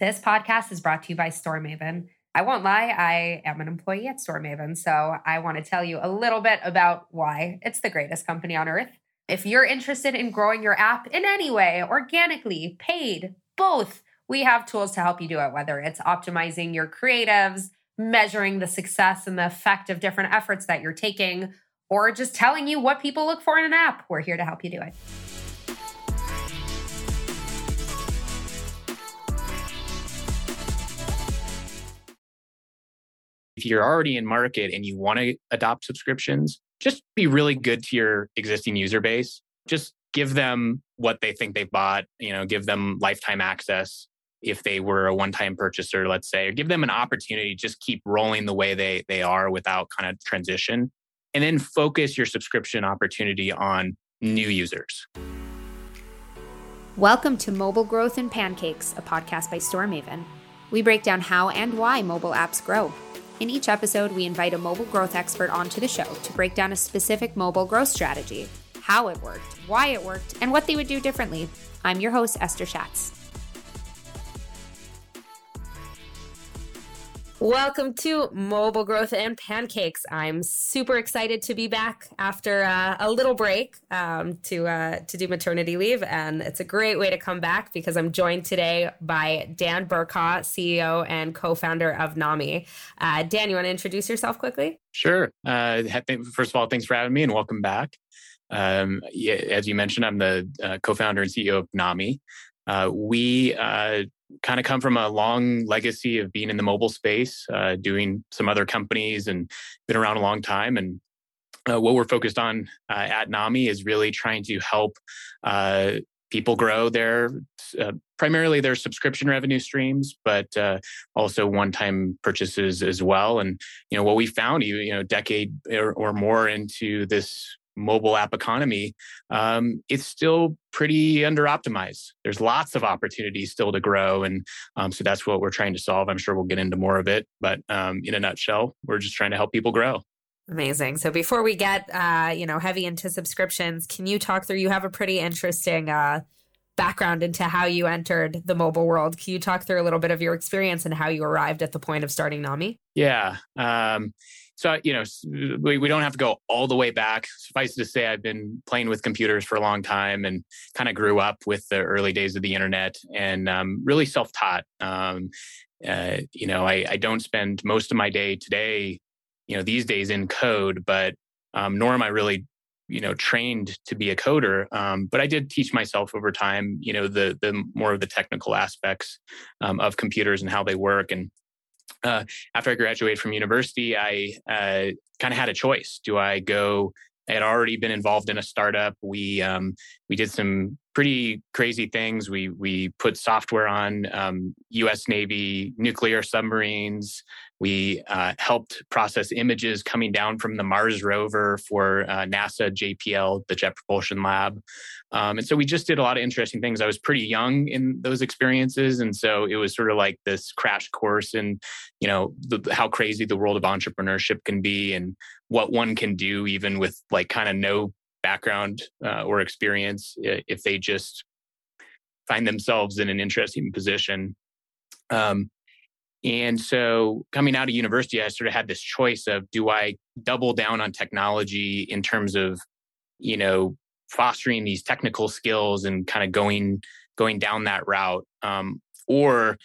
This podcast is brought to you by StoreMaven. I won't lie, I am an employee at StoreMaven, so I want to tell you a little bit about why it's the greatest company on earth. If you're interested in growing your app in any way, organically, paid, both, we have tools to help you do it, whether it's optimizing your creatives, measuring the success and the effect of different efforts that you're taking, or just telling you what people look for in an app. We're here to help you do it. If you're already in market and you want to adopt subscriptions, just be really good to your existing user base. Just give them what they think they've bought, give them lifetime access. If they were a one-time purchaser, let's say, or give them an opportunity to just keep rolling the way they are without kind of transition. And then focus your subscription opportunity on new users. Welcome to Mobile Growth and Pancakes, a podcast by StoreMaven. We break down how and why mobile apps grow. In each episode, we invite a mobile growth expert onto the show to break down a specific mobile growth strategy, how it worked, why it worked, and what they would do differently. I'm your host, Esther Schatz. Welcome to Mobile Growth and Pancakes. I'm super excited to be back after a little break to do maternity leave. And it's a great way to come back because I'm joined today by Dan Burka, CEO and co-founder of NAMI. Dan, you want to introduce yourself quickly? Sure. First of all, thanks for having me and welcome back. As you mentioned, I'm the co-founder and CEO of NAMI. We kind of come from a long legacy of being in the mobile space, doing some other companies and been around a long time. And what we're focused on at NAMI is really trying to help people grow their, primarily their subscription revenue streams, but also one-time purchases as well. And, what we found, decade or more into this mobile app economy, it's still pretty under-optimized. There's lots of opportunities still to grow. And so that's what we're trying to solve. I'm sure we'll get into more of it. But in a nutshell, we're just trying to help people grow. Amazing. So before we get, heavy into subscriptions, can you talk through, you have a pretty interesting background into how you entered the mobile world. Can you talk through a little bit of your experience and how you arrived at the point of starting NAMI? Yeah. So we don't have to go all the way back. Suffice to say, I've been playing with computers for a long time and kind of grew up with the early days of the internet and really self-taught. I don't spend most of my day today, these days in code, but nor am I really, trained to be a coder. But I did teach myself over time, the more of the technical aspects of computers and how they work. And after I graduated from university, I kind of had a choice. I had already been involved in a startup. We did some pretty crazy things. We put software on US Navy nuclear submarines. We helped process images coming down from the Mars rover for NASA JPL, the Jet Propulsion Lab. And so we just did a lot of interesting things. I was pretty young in those experiences. And so it was sort of like this crash course in, how crazy the world of entrepreneurship can be and what one can do even with like kind of no background or experience if they just find themselves in an interesting position. And so coming out of university, I sort of had this choice of, do I double down on technology in terms of, fostering these technical skills and kind of going down that route or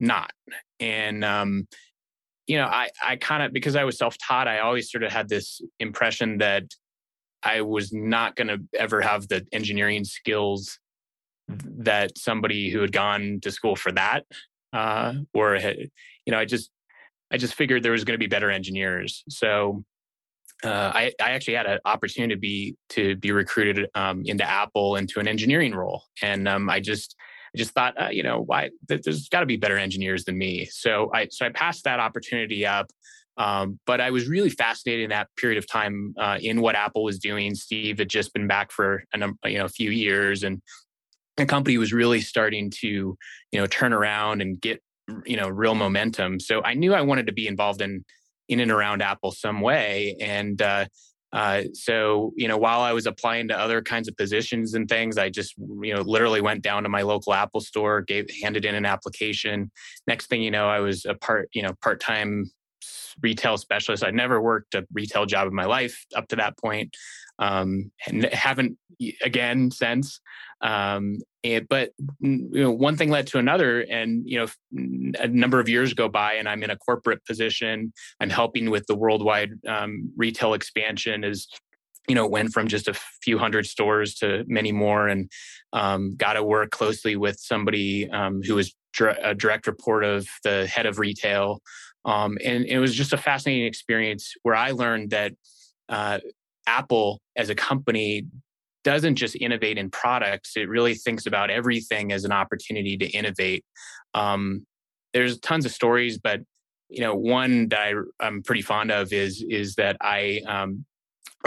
not? And, I kind of, because I was self-taught, I always sort of had this impression that I was not going to ever have the engineering skills that somebody who had gone to school for that. I just figured there was going to be better engineers. So I actually had an opportunity to be recruited into Apple into an engineering role, and I just thought, why? There's got to be better engineers than me. So I passed that opportunity up. But I was really fascinated in that period of time in what Apple was doing. Steve had just been back for a few years, and the company was really starting to, turn around and get, real momentum. So I knew I wanted to be involved in and around Apple some way. And So, you know, while I was applying to other kinds of positions and things, I just, you know, literally went down to my local Apple store, handed in an application. Next thing you know, I was a part-time retail specialist. I'd never worked a retail job in my life up to that point, and haven't again since. But you know, one thing led to another, and you know, a number of years go by, and I'm in a corporate position. I'm helping with the worldwide retail expansion. As you know, it went from just a few hundred stores to many more, and got to work closely with somebody who was a direct report of the head of retail. And it was just a fascinating experience where I learned that Apple as a company doesn't just innovate in products. It really thinks about everything as an opportunity to innovate. There's tons of stories, but you know, one that I'm pretty fond of is that I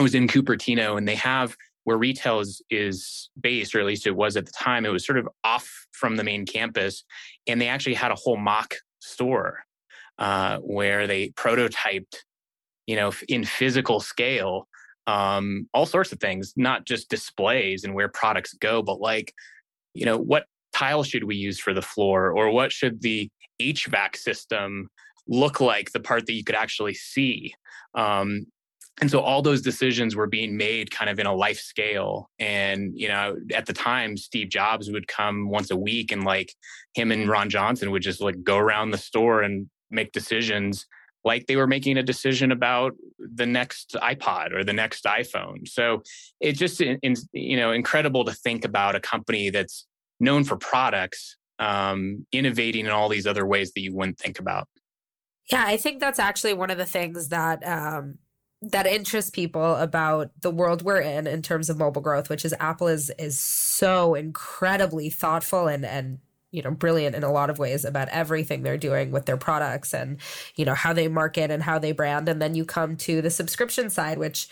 was in Cupertino, and they have where retail is based, or at least it was at the time. It was sort of off from the main campus, and they actually had a whole mock store where they prototyped, you know, in physical scale, all sorts of things, not just displays and where products go, but like, you know, what tile should we use for the floor, or what should the HVAC system look like, the part that you could actually see. And so all those decisions were being made kind of in a life scale. And, you know, at the time, Steve Jobs would come once a week, and like him and Ron Johnson would just like go around the store and make decisions like they were making a decision about the next iPod or the next iPhone. So it's just, you know, incredible to think about a company that's known for products, innovating in all these other ways that you wouldn't think about. Yeah, I think that's actually one of the things that that interests people about the world we're in terms of mobile growth, which is Apple is so incredibly thoughtful and you know, brilliant in a lot of ways about everything they're doing with their products and, you know, how they market and how they brand. And then you come to the subscription side, which,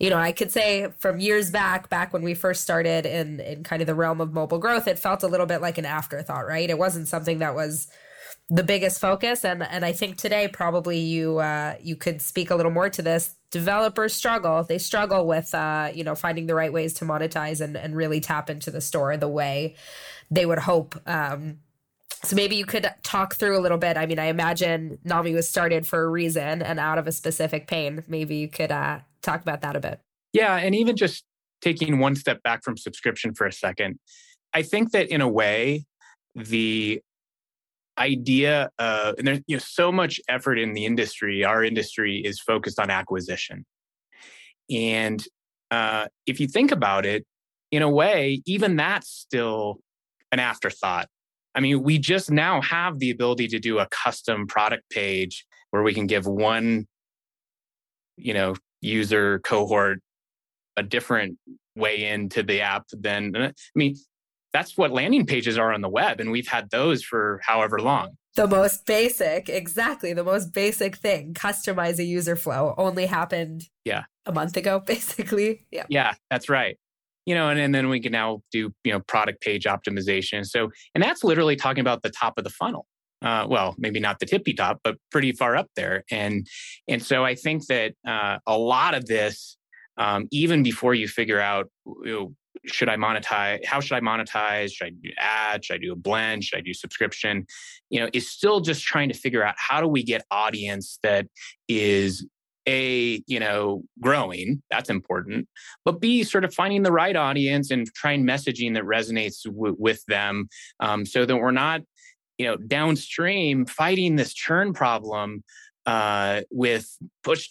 you know, I could say from years back when we first started in kind of the realm of mobile growth, it felt a little bit like an afterthought, right? It wasn't something that was the biggest focus. And I think today probably you could speak a little more to this. Developers struggle. They struggle with, you know, finding the right ways to monetize and really tap into the store the way they would hope. So maybe you could talk through a little bit. I mean, I imagine NAMI was started for a reason and out of a specific pain. Maybe you could talk about that a bit. Yeah. And even just taking one step back from subscription for a second, I think that in a way, the idea of, and there's, you know, so much effort in the industry, our industry is focused on acquisition. And if you think about it, in a way, even that's still an afterthought. I mean, we just now have the ability to do a custom product page where we can give one, you know, user cohort a different way into the app than, I mean, that's what landing pages are on the web. And we've had those for however long. The most basic, exactly. The most basic thing, customize a user flow, only happened a month ago, basically. Yeah, that's right. You know, and then we can now do, you know, product page optimization. So, and that's literally talking about the top of the funnel. Well, maybe not the tippy top, but pretty far up there. And so I think that a lot of this, even before you figure out, you know, should I monetize? How should I monetize? Should I do ads? Should I do a blend? Should I do subscription? You know, is still just trying to figure out how do we get audience that is A, you know, growing, that's important, but B, sort of finding the right audience and trying messaging that resonates with them, so that we're not, you know, downstream fighting this churn problem with push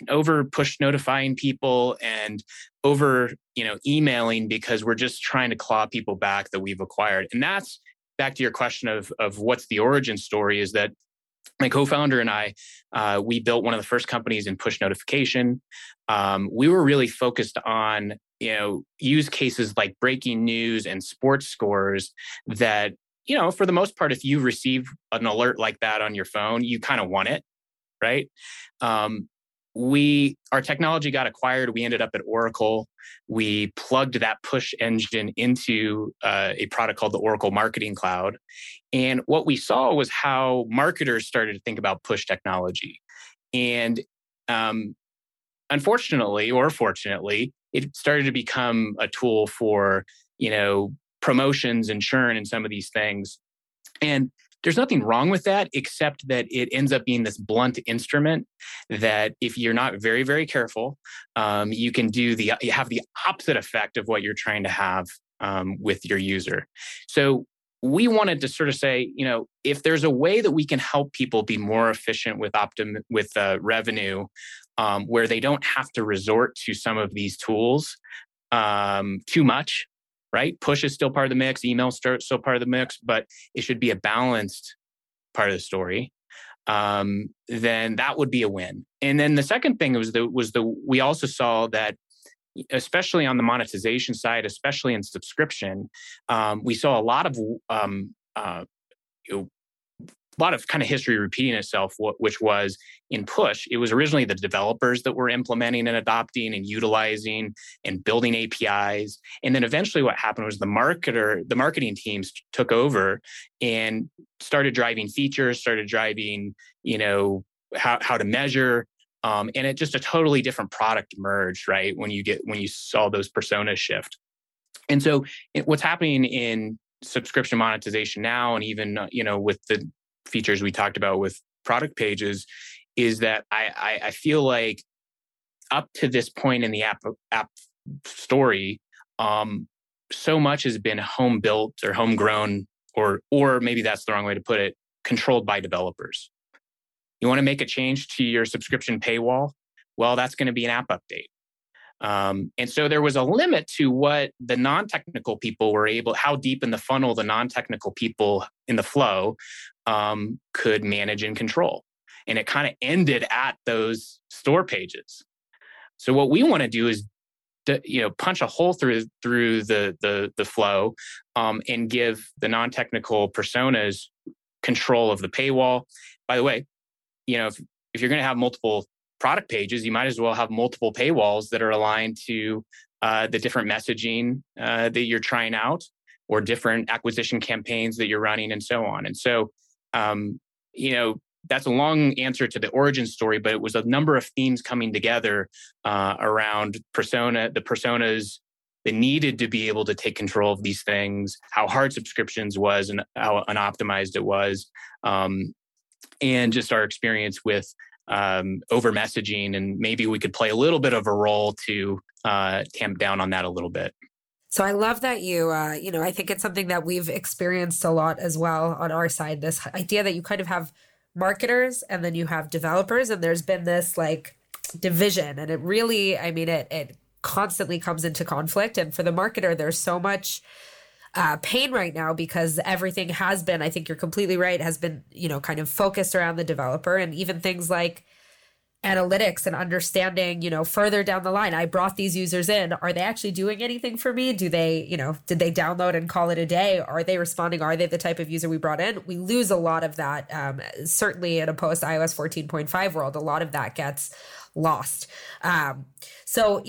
notifying people and over, you know, emailing, because we're just trying to claw people back that we've acquired. And that's back to your question of what's the origin story, is that my co-founder and I, we built one of the first companies in push notification. We were really focused on, you know, use cases like breaking news and sports scores that, you know, for the most part, if you receive an alert like that on your phone, you kind of want it, right? Our technology got acquired. We ended up at Oracle. We plugged that push engine into a product called the Oracle Marketing Cloud. And what we saw was how marketers started to think about push technology. And Unfortunately, or fortunately, it started to become a tool for, promotions and churn and some of these things. And there's nothing wrong with that, except that it ends up being this blunt instrument that if you're not very, very careful, you can have the opposite effect of what you're trying to have with your user. So we wanted to sort of say, if there's a way that we can help people be more efficient with revenue, where they don't have to resort to some of these tools too much, right? Push is still part of the mix, email is still part of the mix, but it should be a balanced part of the story. Then that would be a win. And then the second thing we also saw that, especially on the monetization side, especially in subscription, we saw a lot of kind of history repeating itself, which was in push. It was originally the developers that were implementing and adopting and utilizing and building APIs. And then eventually what happened was the marketing teams took over and started driving features, started driving, how to measure. And it just a totally different product merged, right? When you saw those personas shift. And so what's happening in subscription monetization now, and even, with the features we talked about with product pages, is that I feel like up to this point in the app story, so much has been home built or homegrown, or maybe that's the wrong way to put it, controlled by developers. You want to make a change to your subscription paywall? Well, that's going to be an app update. And so there was a limit to what the non-technical people were how deep in the funnel the non-technical people in the flow could manage and control. And it kind of ended at those store pages. So what we want to do is, punch a hole through the flow and give the non-technical personas control of the paywall. By the way, if you're going to have multiple product pages, you might as well have multiple paywalls that are aligned to the different messaging that you're trying out, or different acquisition campaigns that you're running, and so on. And so, that's a long answer to the origin story, but it was a number of themes coming together around the personas that needed to be able to take control of these things, how hard subscriptions was, and how unoptimized it was, and just our experience with over messaging, and maybe we could play a little bit of a role to tamp down on that a little bit. So I love that you I think it's something that we've experienced a lot as well on our side, this idea that you kind of have marketers and then you have developers, and there's been this division, and it really, it constantly comes into conflict. And for the marketer, there's so much pain right now because everything has been, I think you're completely right, has been, kind of focused around the developer, and even things like analytics and understanding, further down the line, I brought these users in. Are they actually doing anything for me? Do they, did they download and call it a day? Are they responding? Are they the type of user we brought in? We lose a lot of that. Certainly in a post iOS 14.5 world, a lot of that gets lost. So,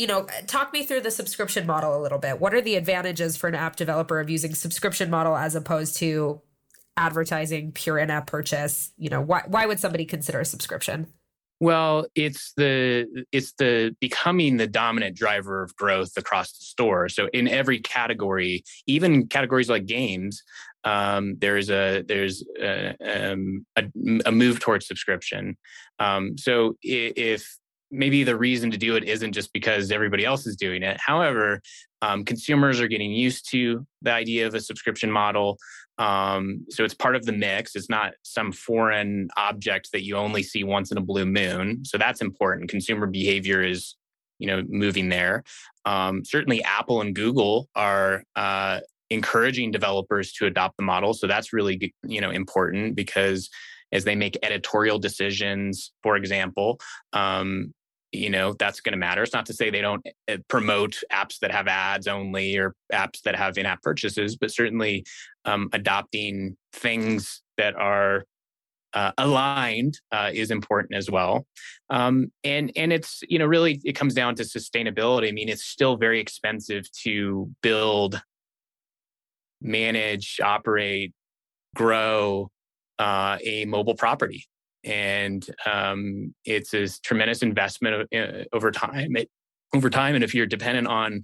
talk me through the subscription model a little bit. What are the advantages for an app developer of using subscription model as opposed to advertising, pure in-app purchase? Why would somebody consider a subscription? Well, it's becoming the dominant driver of growth across the store. So in every category, even categories like games, there's a move towards subscription. So if maybe the reason to do it isn't just because everybody else is doing it. However, consumers are getting used to the idea of a subscription model. So it's part of the mix. It's not some foreign object that you only see once in a blue moon. So that's important. Consumer behavior is, moving there. Certainly Apple and Google are encouraging developers to adopt the model. So that's really, important because as they make editorial decisions, for example, that's going to matter. It's not to say they don't promote apps that have ads only or apps that have in-app purchases, but certainly adopting things that are aligned is important as well. And it's, really, it comes down to sustainability. It's still very expensive to build, manage, operate, grow a mobile property. and it's a tremendous investment over time. And if you're dependent on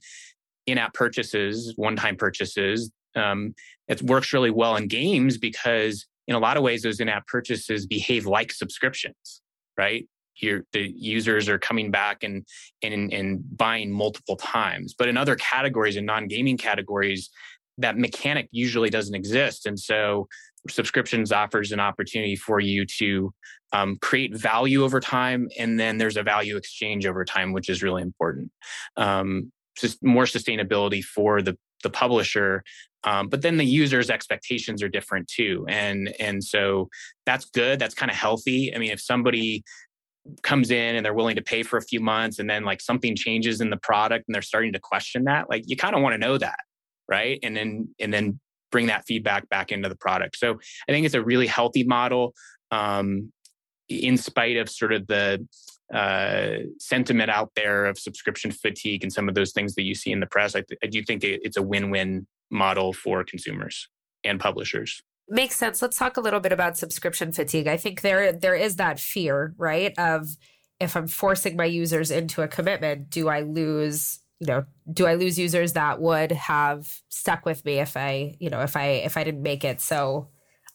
in-app purchases, one-time purchases, it works really well in games because in a lot of ways those in-app purchases behave like subscriptions, right? The users are coming back and buying multiple times. But in other categories, in non-gaming categories, that mechanic usually doesn't exist. And so subscriptions offers an opportunity for you to create value over time. And then there's a value exchange over time, which is really important. Just more sustainability for the publisher. But then the user's expectations are different too. And so that's good. That's kind of healthy. I mean, if somebody comes in and they're willing to pay for a few months and then like something changes in the product and they're starting to question that, like you kind of want to know that, right? And then bring that feedback back into the product. So I think it's a really healthy model, in spite of sort of the sentiment out there of subscription fatigue and some of those things that you see in the press. I do think it's a win-win model for consumers and publishers. Makes sense. Let's talk a little bit about subscription fatigue. I think there is that fear, right? Of if I'm forcing my users into a commitment, do I lose users that would have stuck with me if I didn't make it so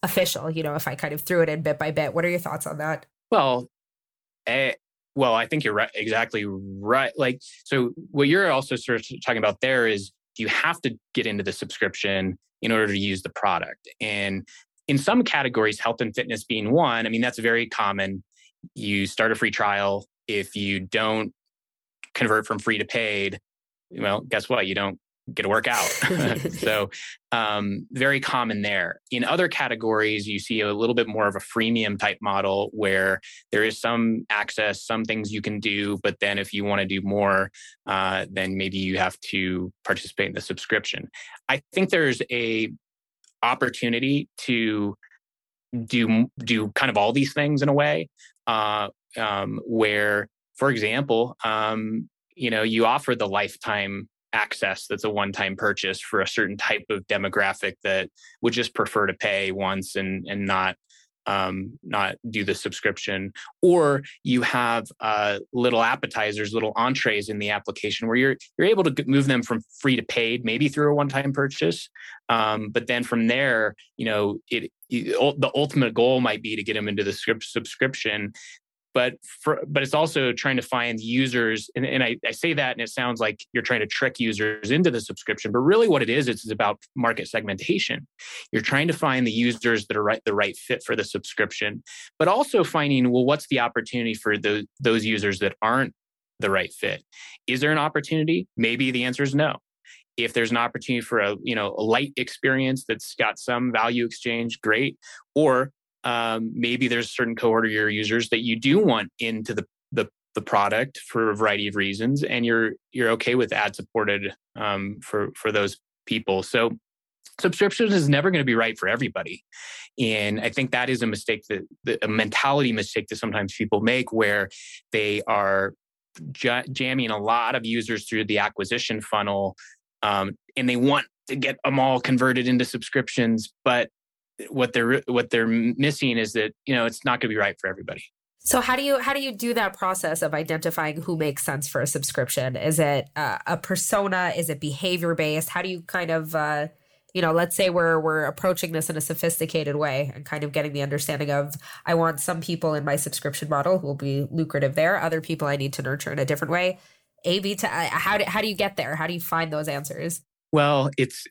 official, if I kind of threw it in bit by bit. What are your thoughts on that? Well, I think you're right. Exactly right. Like, so what you're also sort of talking about there is, you have to get into the subscription in order to use the product. And in some categories, health and fitness being one, I mean, that's very common. You start a free trial. If you don't convert from free to paid, well, guess what? You don't get a workout. So very common there. In other categories, you see a little bit more of a freemium type model where there is some access, some things you can do, but then if you want to do more, then maybe you have to participate in the subscription. I think there's a opportunity to do kind of all these things in a way, where, for example, you offer the lifetime access that's a one-time purchase for a certain type of demographic that would just prefer to pay once and not do the subscription. Or you have little appetizers, little entrees in the application where you're able to move them from free to paid, maybe through a one-time purchase. But then from there, the ultimate goal might be to get them into the subscription. But it's also trying to find users. And I say that, and it sounds like you're trying to trick users into the subscription. But really what it is, it's about market segmentation. You're trying to find the users that are the right fit for the subscription, but also finding, well, what's the opportunity for those users that aren't the right fit? Is there an opportunity? Maybe the answer is no. If there's an opportunity for a light experience that's got some value exchange, great. Or maybe there's a certain cohort of your users that you do want into the product for a variety of reasons, and you're okay with ad supported for those people. So subscription is never going to be right for everybody, and I think that is a mistake, a mentality mistake that sometimes people make, where they are jamming a lot of users through the acquisition funnel, and they want to get them all converted into subscriptions, but what they're missing is that, it's not going to be right for everybody. So how do you do that process of identifying who makes sense for a subscription? Is it a persona? Is it behavior based? How do you kind of, let's say we're approaching this in a sophisticated way and kind of getting the understanding of, I want some people in my subscription model who will be lucrative there. Other people I need to nurture in a different way. How do you get there? How do you find those answers? Well, it's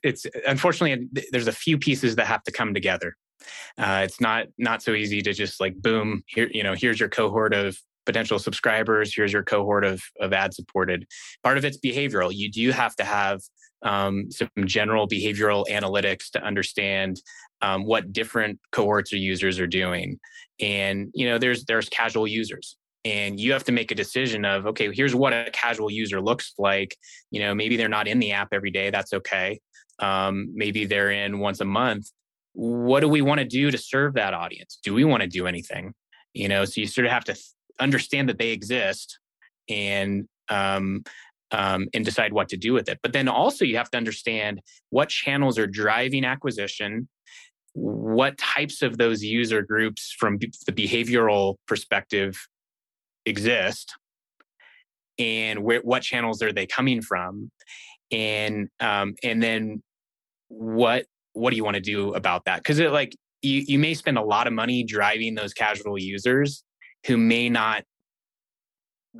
unfortunately there's a few pieces that have to come together. It's not so easy to just like boom, here here's your cohort of potential subscribers, here's your cohort of ad supported. Part of it's behavioral. You do have to have some general behavioral analytics to understand what different cohorts or users are doing. And there's casual users. And you have to make a decision of, okay, here's what a casual user looks like. Maybe they're not in the app every day. That's okay. Maybe they're in once a month. What do we want to do to serve that audience? Do we want to do anything? So you sort of have to understand that they exist and decide what to do with it. But then also you have to understand what channels are driving acquisition. what types of those user groups from the behavioral perspective exist, and what channels are they coming from, and then what do you want to do about that? Because you may spend a lot of money driving those casual users who may not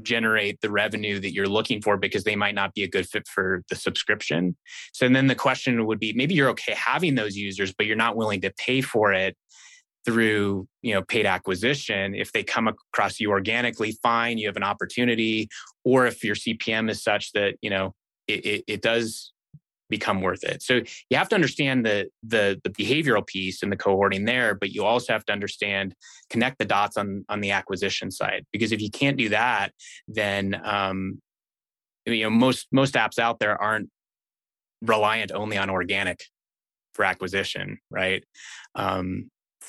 generate the revenue that you're looking for because they might not be a good fit for the subscription. So then the question would be, maybe you're okay having those users, but you're not willing to pay for it through, paid acquisition. If they come across you organically, fine, you have an opportunity. Or if your CPM is such that, it does become worth it. So you have to understand the behavioral piece and the cohorting there, but you also have to connect the dots on the acquisition side. Because if you can't do that, then most apps out there aren't reliant only on organic for acquisition, right?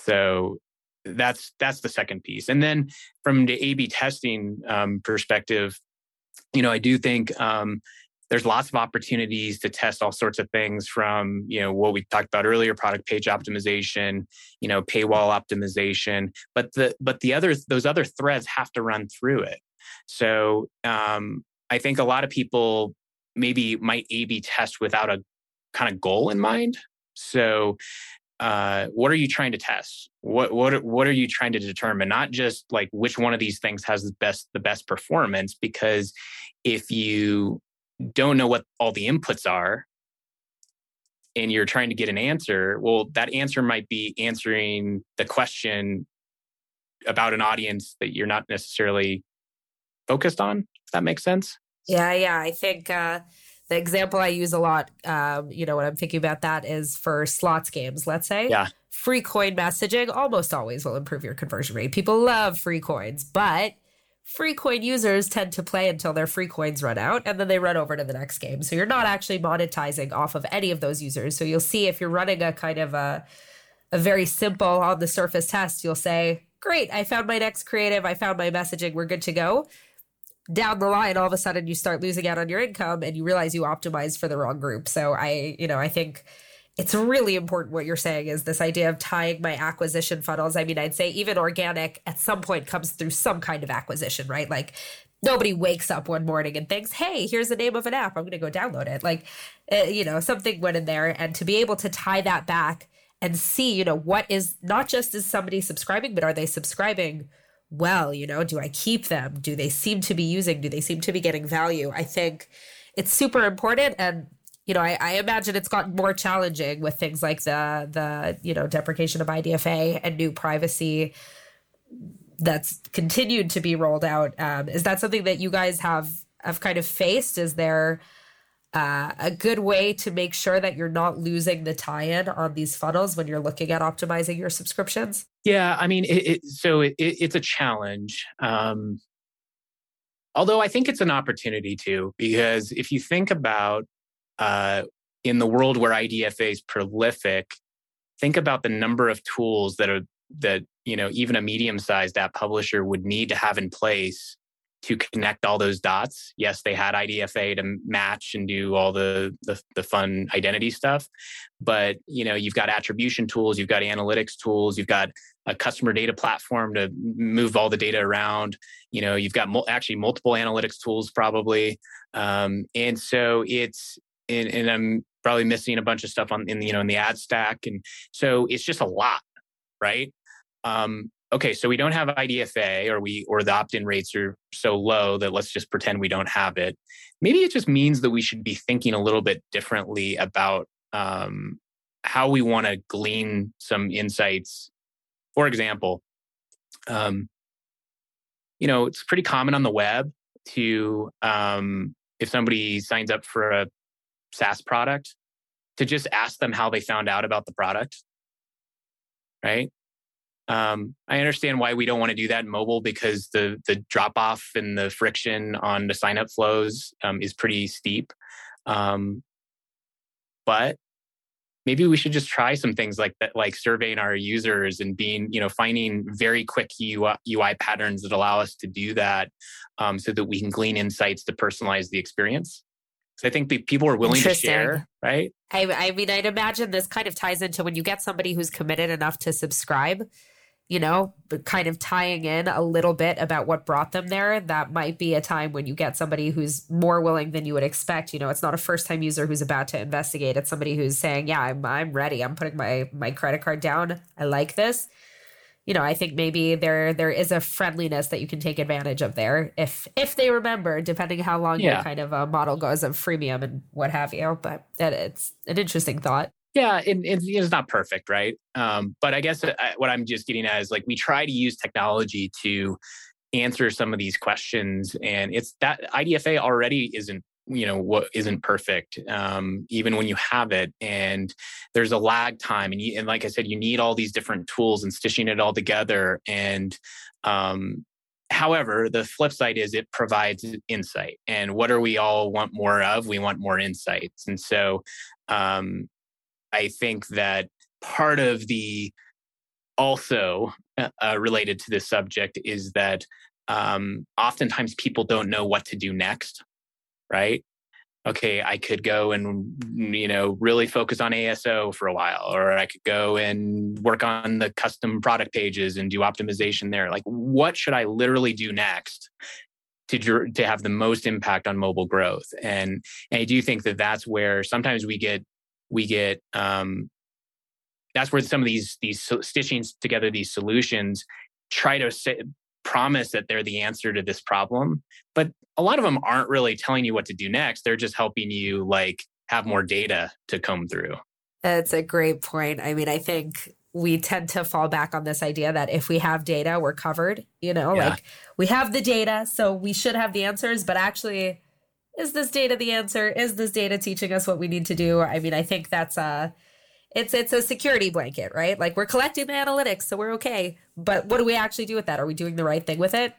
So that's the second piece. And then from the A/B testing perspective, I do think there's lots of opportunities to test all sorts of things from, what we talked about earlier, product page optimization, paywall optimization, but those other threads have to run through it. So I think a lot of people maybe might A/B test without a kind of goal in mind. So what are you trying to test? What are you trying to determine? Not just like which one of these things has the best performance, because if you don't know what all the inputs are and you're trying to get an answer, well, that answer might be answering the question about an audience that you're not necessarily focused on, if that makes sense. Yeah. I think the example I use a lot, when I'm thinking about that, is for slots games, let's say. Yeah. Free coin messaging almost always will improve your conversion rate. People love free coins, but free coin users tend to play until their free coins run out, and then they run over to the next game. So you're not actually monetizing off of any of those users. So you'll see, if you're running a kind of a very simple on the surface test, you'll say, great, I found my next creative, I found my messaging, we're good to go. Down the line, all of a sudden you start losing out on your income and you realize you optimized for the wrong group. So I think it's really important what you're saying is this idea of tying my acquisition funnels. I mean, I'd say even organic at some point comes through some kind of acquisition, right? Like nobody wakes up one morning and thinks, hey, here's the name of an app, I'm going to go download it. Like, something went in there, and to be able to tie that back and see, what is not just is somebody subscribing, but are they subscribing well? Do I keep them? Do they seem to be using? Do they seem to be getting value? I think it's super important. And I imagine it's gotten more challenging with things like the deprecation of IDFA and new privacy that's continued to be rolled out. Is that something that you guys have kind of faced? Is there a good way to make sure that you're not losing the tie-in on these funnels when you're looking at optimizing your subscriptions? Yeah, I mean, it's a challenge. Although I think it's an opportunity too, because if you think about in the world where IDFA is prolific, think about the number of tools that even a medium-sized app publisher would need to have in place to connect all those dots. Yes, they had IDFA to match and do all the fun identity stuff, but you've got attribution tools, you've got analytics tools, you've got a customer data platform to move all the data around. You've got multiple analytics tools probably, and so it's. And I'm probably missing a bunch of stuff in the ad stack. And so it's just a lot, right? Okay, so we don't have IDFA, or the opt-in rates are so low that let's just pretend we don't have it. Maybe it just means that we should be thinking a little bit differently about how we want to glean some insights. For example, it's pretty common on the web to, if somebody signs up for a SaaS product, to just ask them how they found out about the product, right? I understand why we don't want to do that in mobile, because the drop-off and the friction on the sign-up flows is pretty steep. But maybe we should just try some things like that, like surveying our users and being, finding very quick UI patterns that allow us to do that, so that we can glean insights to personalize the experience. I think people are willing to share, right? I mean, I'd imagine this kind of ties into when you get somebody who's committed enough to subscribe, you know, kind of tying in a little bit about what brought them there. That might be a time when you get somebody who's more willing than you would expect. You know, it's not a first-time user who's about to investigate. It's somebody who's saying, yeah, I'm ready. I'm putting my credit card down. I like this. You know, I think maybe there is a friendliness that you can take advantage of there if they remember, depending how long your kind of a model goes of freemium and what have you. But it's an interesting thought. Yeah, it's not perfect, right? But I guess what I'm just getting at is like we try to use technology to answer some of these questions, and it's that IDFA already isn't, you know, what isn't perfect, even when you have it. And there's a lag time. And like I said, you need all these different tools and stitching it all together. And however, the flip side is it provides insight. And what do we all want more of? We want more insights. And so I think that part of the also related to this subject is that oftentimes people don't know what to do next. Right? Okay, I could go and, you know, really focus on ASO for a while, or I could go and work on the custom product pages and do optimization there. Like, what should I literally do next to have the most impact on mobile growth? And I do think that that's where sometimes we get that's where some of these stitching together these solutions try to promise that they're the answer to this problem, but a lot of them aren't really telling you what to do next. They're just helping you like have more data to comb through. That's a great point. I mean, I think we tend to fall back on this idea that if we have data, we're covered, you know, like we have the data, so we should have the answers, but actually, is this data the answer? Is this data teaching us what we need to do? I mean, I think that's it's a security blanket, right? Like we're collecting the analytics, so we're okay. But what do we actually do with that? Are we doing the right thing with it?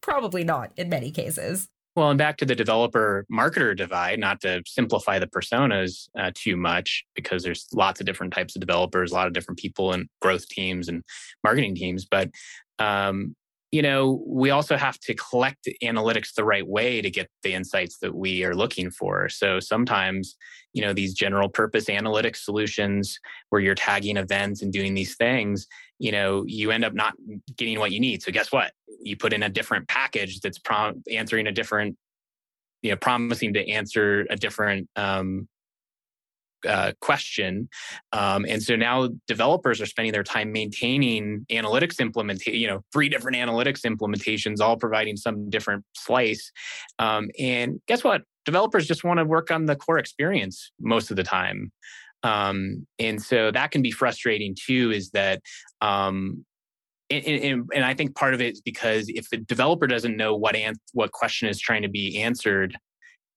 Probably not in many cases. Well, and back to the developer-marketer divide, not to simplify the personas too much, because there's lots of different types of developers, a lot of different people and growth teams and marketing teams. But, you know, we also have to collect analytics the right way to get the insights that we are looking for. So sometimes, you know, these general purpose analytics solutions where you're tagging events and doing these things, you know, you end up not getting what you need. So guess what? You put in a different package that's answering a different, you know, promising to answer a different question. And so now developers are spending their time maintaining analytics implementation, you know, 3 different analytics implementations, all providing some different slice. And guess what? Developers just want to work on the core experience most of the time. And so that can be frustrating too, is that, and I think part of it is because if the developer doesn't know what question is trying to be answered,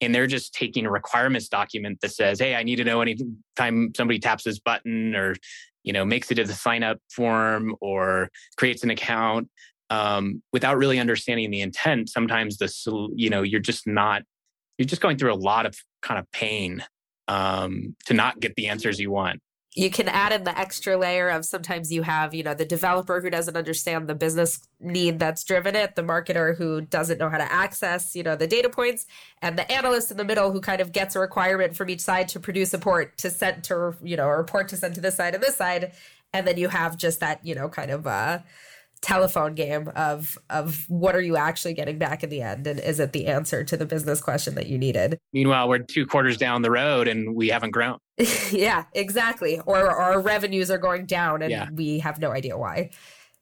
and they're just taking a requirements document that says, hey, I need to know any time somebody taps this button or, you know, makes it to the sign up form or creates an account, without really understanding the intent, sometimes you know, you're just going through a lot of kind of pain to not get the answers you want. You can add in the extra layer of sometimes you have, you know, the developer who doesn't understand the business need that's driven it, the marketer who doesn't know how to access, you know, the data points, and the analyst in the middle who kind of gets a requirement from each side to produce a report to send to, you know, a report to send to this side and this side. And then you have just that, you know, kind of telephone game of what are you actually getting back in the end? And is it the answer to the business question that you needed? Meanwhile, we're 2 quarters down the road and we haven't grown. Yeah, exactly. Or our revenues are going down and we have no idea why.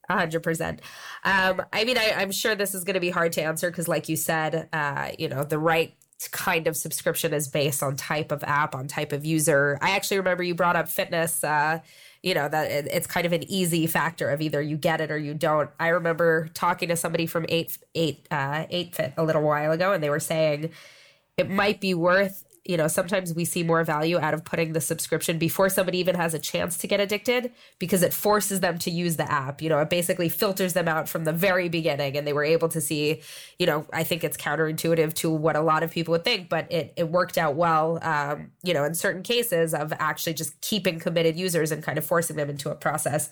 100%. I mean, I'm sure this is going to be hard to answer because like you said, you know, the right kind of subscription is based on type of app, on type of user. I actually remember you brought up fitness, you know, that it's kind of an easy factor of either you get it or you don't. I remember talking to somebody from 8Fit a little while ago, and they were saying it might be worth, you know, sometimes we see more value out of putting the subscription before somebody even has a chance to get addicted because it forces them to use the app. You know, it basically filters them out from the very beginning. And they were able to see, you know, I think it's counterintuitive to what a lot of people would think, but it worked out well, you know, in certain cases of actually just keeping committed users and kind of forcing them into a process.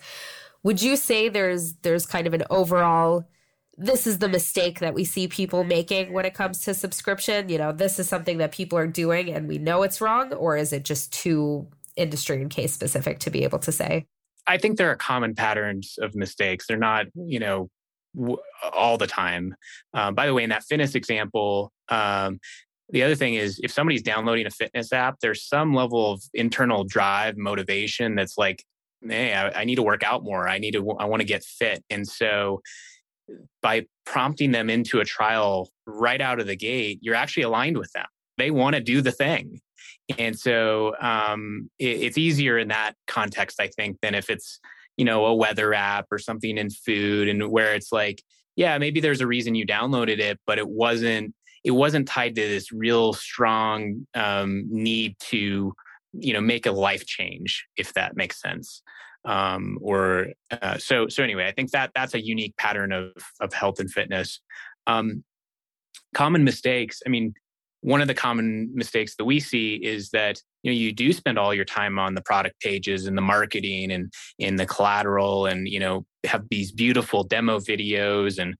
Would you say there's kind of an overall this is the mistake that we see people making when it comes to subscription. You know, this is something that people are doing and we know it's wrong, or is it just too industry and case specific to be able to say? I think there are common patterns of mistakes. They're not, you know, all the time. By the way, in that fitness example, the other thing is if somebody's downloading a fitness app, there's some level of internal drive, motivation that's like, hey, I need to work out more. I want to get fit. And so by prompting them into a trial right out of the gate, you're actually aligned with them. They want to do the thing. And so it's easier in that context, I think, than if it's, you know, a weather app or something in food, and where it's like, yeah, maybe there's a reason you downloaded it, but it wasn't tied to this real strong need to, you know, make a life change, if that makes sense. So anyway, I think that's a unique pattern of health and fitness. Common mistakes. I mean, one of the common mistakes that we see is that, you know, you do spend all your time on the product pages and the marketing and in the collateral, and, you know, have these beautiful demo videos and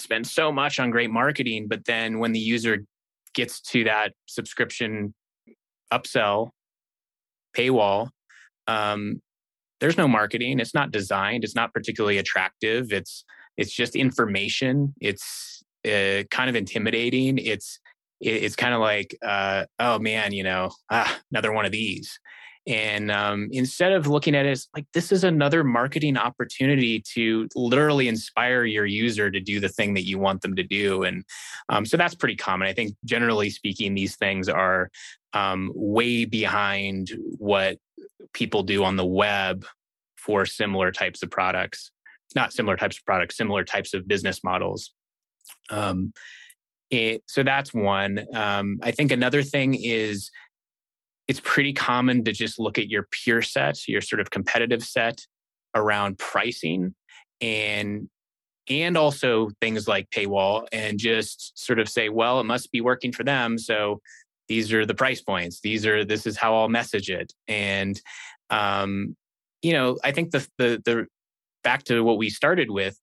spend so much on great marketing. But then when the user gets to that subscription upsell paywall, there's no marketing. It's not designed. It's not particularly attractive. It's just information. It's kind of intimidating. It's kind of like, oh man, you know, another one of these. And instead of looking at it as like, this is another marketing opportunity to literally inspire your user to do the thing that you want them to do. And so that's pretty common. I think generally speaking, these things are way behind what people do on the web for similar types of products, similar types of business models. So that's one. I think another thing is it's pretty common to just look at your peer set, your sort of competitive set around pricing and also things like paywall, and just sort of say, well, it must be working for them. So these are the price points. This is how I'll message it. And, you know, I think the back to what we started with,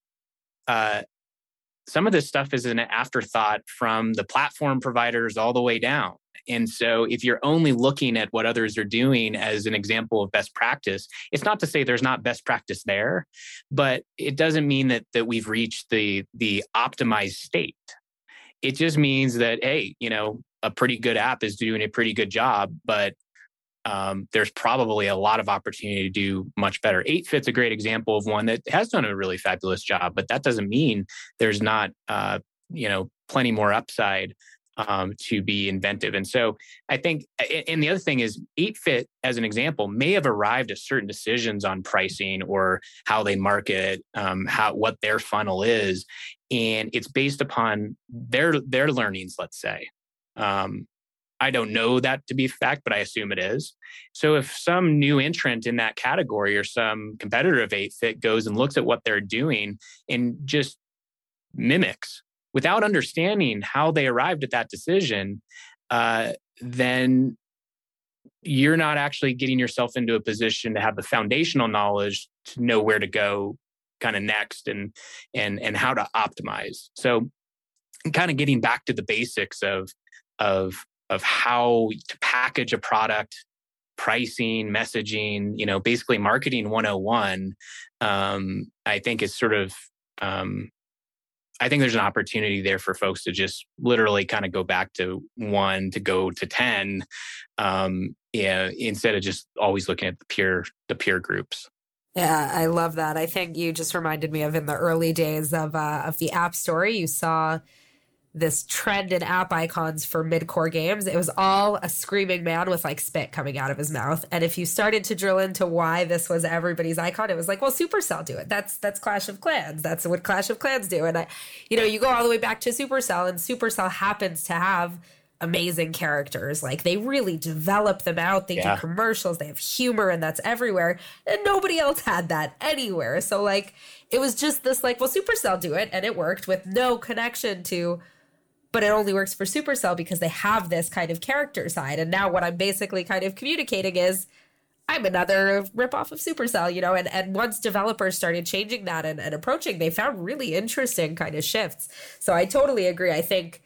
some of this stuff is an afterthought from the platform providers all the way down. And so if you're only looking at what others are doing as an example of best practice, it's not to say there's not best practice there, but it doesn't mean that we've reached the optimized state. It just means that, hey, you know, a pretty good app is doing a pretty good job, but there's probably a lot of opportunity to do much better. 8Fit's a great example of one that has done a really fabulous job, but that doesn't mean there's not, you know, plenty more upside to be inventive. And so I think, and the other thing is 8Fit, as an example, may have arrived at certain decisions on pricing or how they market, what their funnel is, and it's based upon their learnings, let's say. I don't know that to be a fact, but I assume it is. So if some new entrant in that category or some competitor of 8Fit goes and looks at what they're doing and just mimics without understanding how they arrived at that decision, then you're not actually getting yourself into a position to have the foundational knowledge to know where to go kind of next and how to optimize. So kind of getting back to the basics of how to package a product, pricing, messaging, you know, basically marketing 101, I think is sort of, I think there's an opportunity there for folks to just literally kind of go back to 1 to go to 10, yeah, instead of just always looking at the peer groups. Yeah, I love that. I think you just reminded me of in the early days of the App Store, you saw this trend in app icons for mid-core games. It was all a screaming man with like spit coming out of his mouth. And if you started to drill into why this was everybody's icon, it was like, well, Supercell do it. That's Clash of Clans. That's what Clash of Clans do. And you go all the way back to Supercell, and Supercell happens to have amazing characters. Like they really develop them out. They do commercials. They have humor, and that's everywhere. And nobody else had that anywhere. So like it was just this like, well, Supercell do it, and it worked with no connection to. But it only works for Supercell because they have this kind of character side. And now what I'm basically kind of communicating is I'm another ripoff of Supercell, you know, and once developers started changing that and approaching, they found really interesting kind of shifts. So I totally agree. I think,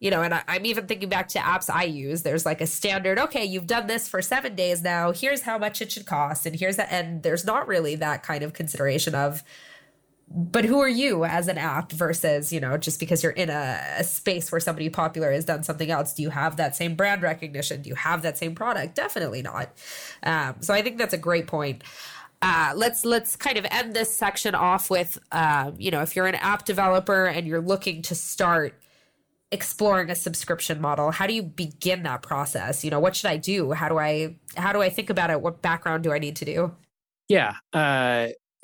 you know, and I'm even thinking back to apps I use. There's like a standard, okay, you've done this for 7 days now. Here's how much it should cost. And here's that. And there's not really that kind of consideration of, but who are you as an app versus, you know, just because you're in a space where somebody popular has done something else, do you have that same brand recognition? Do you have that same product? Definitely not. So I think that's a great point. Let's kind of end this section off with, you know, if you're an app developer and you're looking to start exploring a subscription model, how do you begin that process? You know, what should I do? How do I think about it? What background do I need to do? Yeah.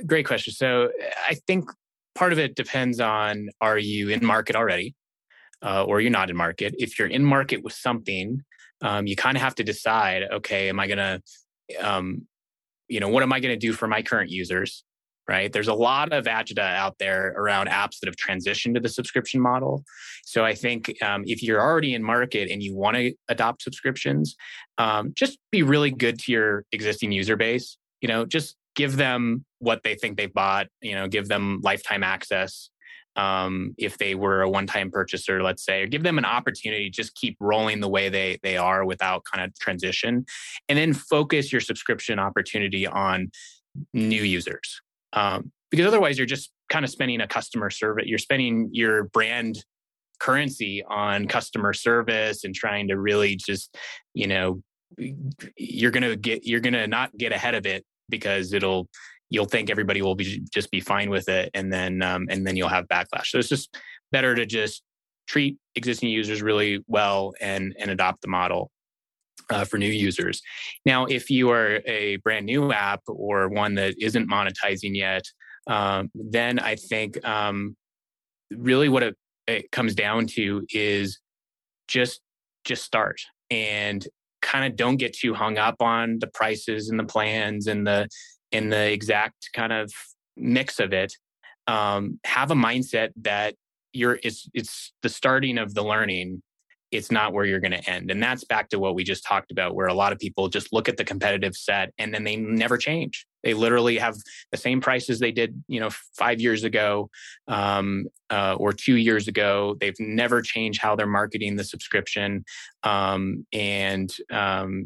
Great question. So I think part of it depends on, are you in market already or you're not in market? If you're in market with something, you kind of have to decide, okay, am I going to, what am I going to do for my current users, right? There's a lot of agita out there around apps that have transitioned to the subscription model. So I think if you're already in market and you want to adopt subscriptions, just be really good to your existing user base, you know, just give them what they think they've bought, you know, give them lifetime access. If they were a one-time purchaser, let's say, or give them an opportunity to just keep rolling the way they are without kind of transition. And then focus your subscription opportunity on new users. Because otherwise you're just kind of spending a customer service. You're spending your brand currency on customer service and trying to really just, you know, you're going to not get ahead of it, because you'll think everybody will just be fine with it. And then you'll have backlash. So it's just better to just treat existing users really well and adopt the model for new users. Now, if you are a brand new app or one that isn't monetizing yet, then I think really what it comes down to is just start and kind of don't get too hung up on the prices and the plans and the exact kind of mix of it. Have a mindset that it's the starting of the learning. It's not where you're going to end. And that's back to what we just talked about, where a lot of people just look at the competitive set and then they never change. They literally have the same prices they did, 5 years ago or 2 years ago. They've never changed how they're marketing the subscription. And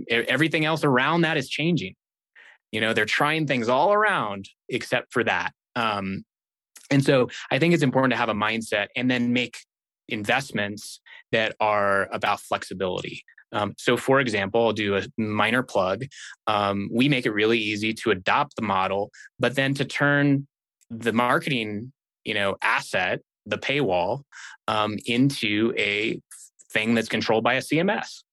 everything else around that is changing. You know, they're trying things all around except for that. And so I think it's important to have a mindset and then make investments that are about flexibility. So for example, I'll do a minor plug. We make it really easy to adopt the model, but then to turn the marketing, asset, the paywall, into a thing that's controlled by a CMS,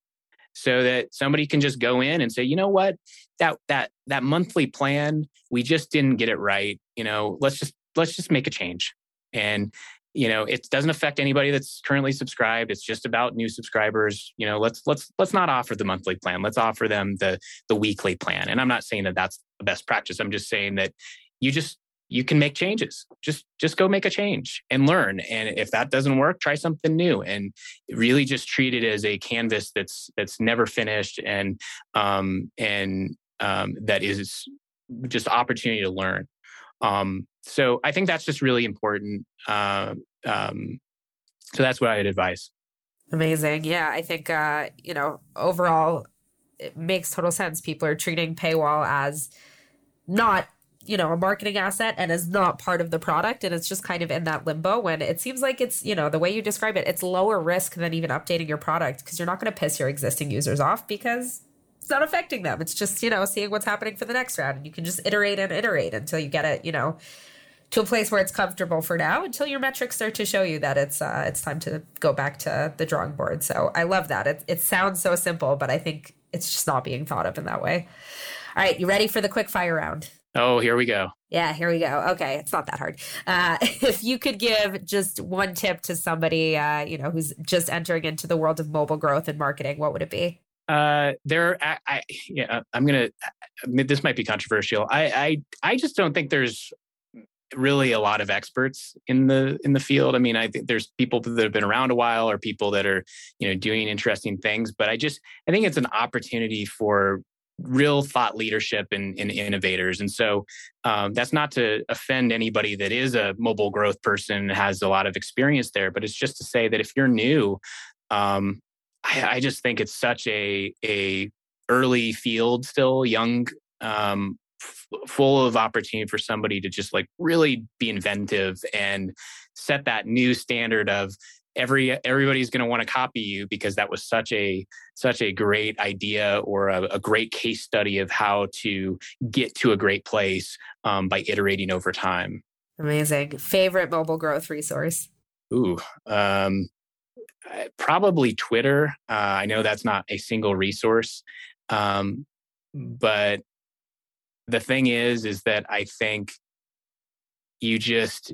so that somebody can just go in and say, you know what, that monthly plan, we just didn't get it right. Let's just make a change. And it doesn't affect anybody that's currently subscribed. It's just about new subscribers. Let's not offer the monthly plan. Let's offer them the weekly plan. And I'm not saying that that's the best practice. I'm just saying that you can make changes. Just go make a change and learn. And if that doesn't work, try something new. And really just treat it as a canvas that's never finished and that is just opportunity to learn. So I think that's just really important. So that's what I would advise. Amazing. Yeah. I think, overall it makes total sense. People are treating paywall as not, a marketing asset and is not part of the product. And it's just kind of in that limbo when it seems like it's, the way you describe it, it's lower risk than even updating your product, because you're not going to piss your existing users off because it's not affecting them. It's just, seeing what's happening for the next round. And you can just iterate and iterate until you get it, to a place where it's comfortable for now, until your metrics start to show you that it's time to go back to the drawing board. So I love that. It sounds so simple, but I think it's just not being thought of in that way. All right. You ready for the quick fire round? Oh, here we go. Yeah, here we go. Okay. It's not that hard. If you could give just one tip to somebody, who's just entering into the world of mobile growth and marketing, what would it be? This might be controversial. I just don't think there's really a lot of experts in the field. I mean, I think there's people that have been around a while or people that are, doing interesting things, but I think it's an opportunity for real thought leadership and innovators. And so that's not to offend anybody that is a mobile growth person and has a lot of experience there, but it's just to say that if you're new, I just think it's such a early field, still young, full of opportunity for somebody to just like really be inventive and set that new standard of everybody's going to want to copy you, because that was such a great idea or a great case study of how to get to a great place by iterating over time. Amazing. Favorite mobile growth resource? Ooh, probably Twitter. I know that's not a single resource, but the thing is that I think you just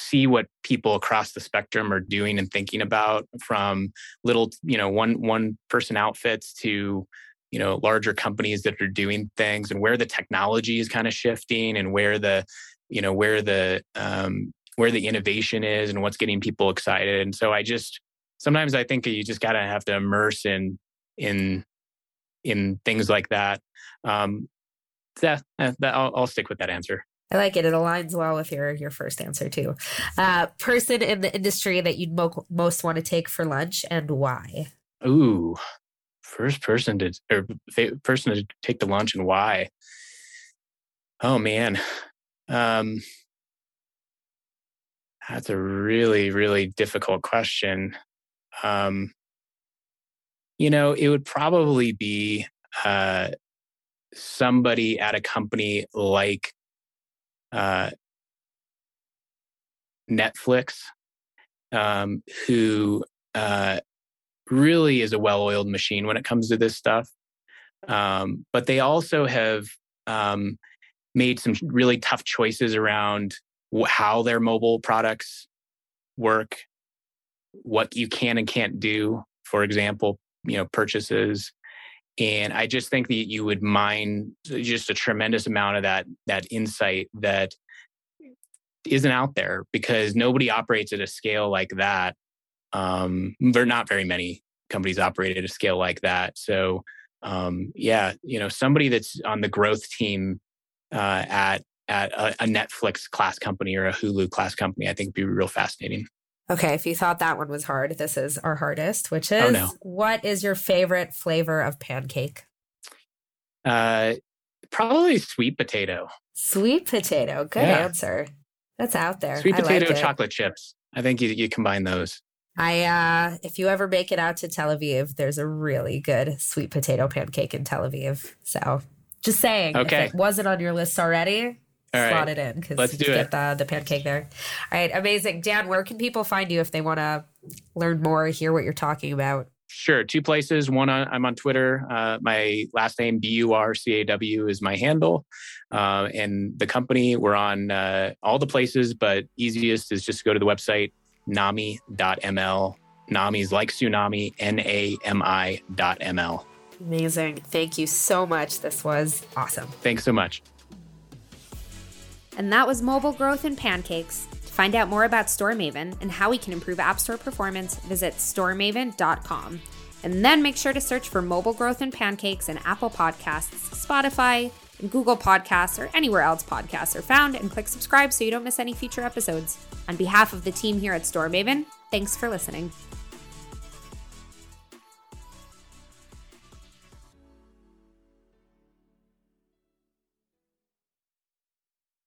see what people across the spectrum are doing and thinking about, from little, one person outfits to, larger companies that are doing things, and where the technology is kind of shifting, and where the innovation is and what's getting people excited. And so sometimes I think you just gotta have to immerse in things like that. I'll stick with that answer. I like it. It aligns well with your first answer too. Person in the industry that you'd most want to take for lunch, and why? Ooh, person to take to lunch and why? Oh man, that's a really, really difficult question. It would probably be somebody at a company like Netflix, who really is a well-oiled machine when it comes to this stuff. But they also have made some really tough choices around how their mobile products work, what you can and can't do, for example, purchases. And I just think that you would mine just a tremendous amount of that insight that isn't out there, because nobody operates at a scale like that. There are not very many companies operate at a scale like that. So somebody that's on the growth team at a Netflix class company or a Hulu class company, I think would be real fascinating. Okay, if you thought that one was hard, this is our hardest, which is, What is your favorite flavor of pancake? Probably sweet potato. Sweet potato, good answer. That's out there. Sweet potato, chocolate chips. I think you combine those. If you ever make it out to Tel Aviv, there's a really good sweet potato pancake in Tel Aviv. So just saying, okay. If it wasn't on your list already... Slot it in, because let's get the pancake there. All right. Amazing. Dan, where can people find you if they want to learn more, hear what you're talking about? Sure. Two places. One, I'm on Twitter. My last name, Burcaw, is my handle. And the company, we're on all the places, but easiest is just to go to the website, nami.ml. NAMI is like tsunami, NAMI.ml. Amazing. Thank you so much. This was awesome. Thanks so much. And that was Mobile Growth and Pancakes. To find out more about StoreMaven and how we can improve App Store performance, visit storemaven.com. And then make sure to search for Mobile Growth and Pancakes in Apple Podcasts, Spotify, and Google Podcasts, or anywhere else podcasts are found, and click subscribe so you don't miss any future episodes. On behalf of the team here at StoreMaven, thanks for listening.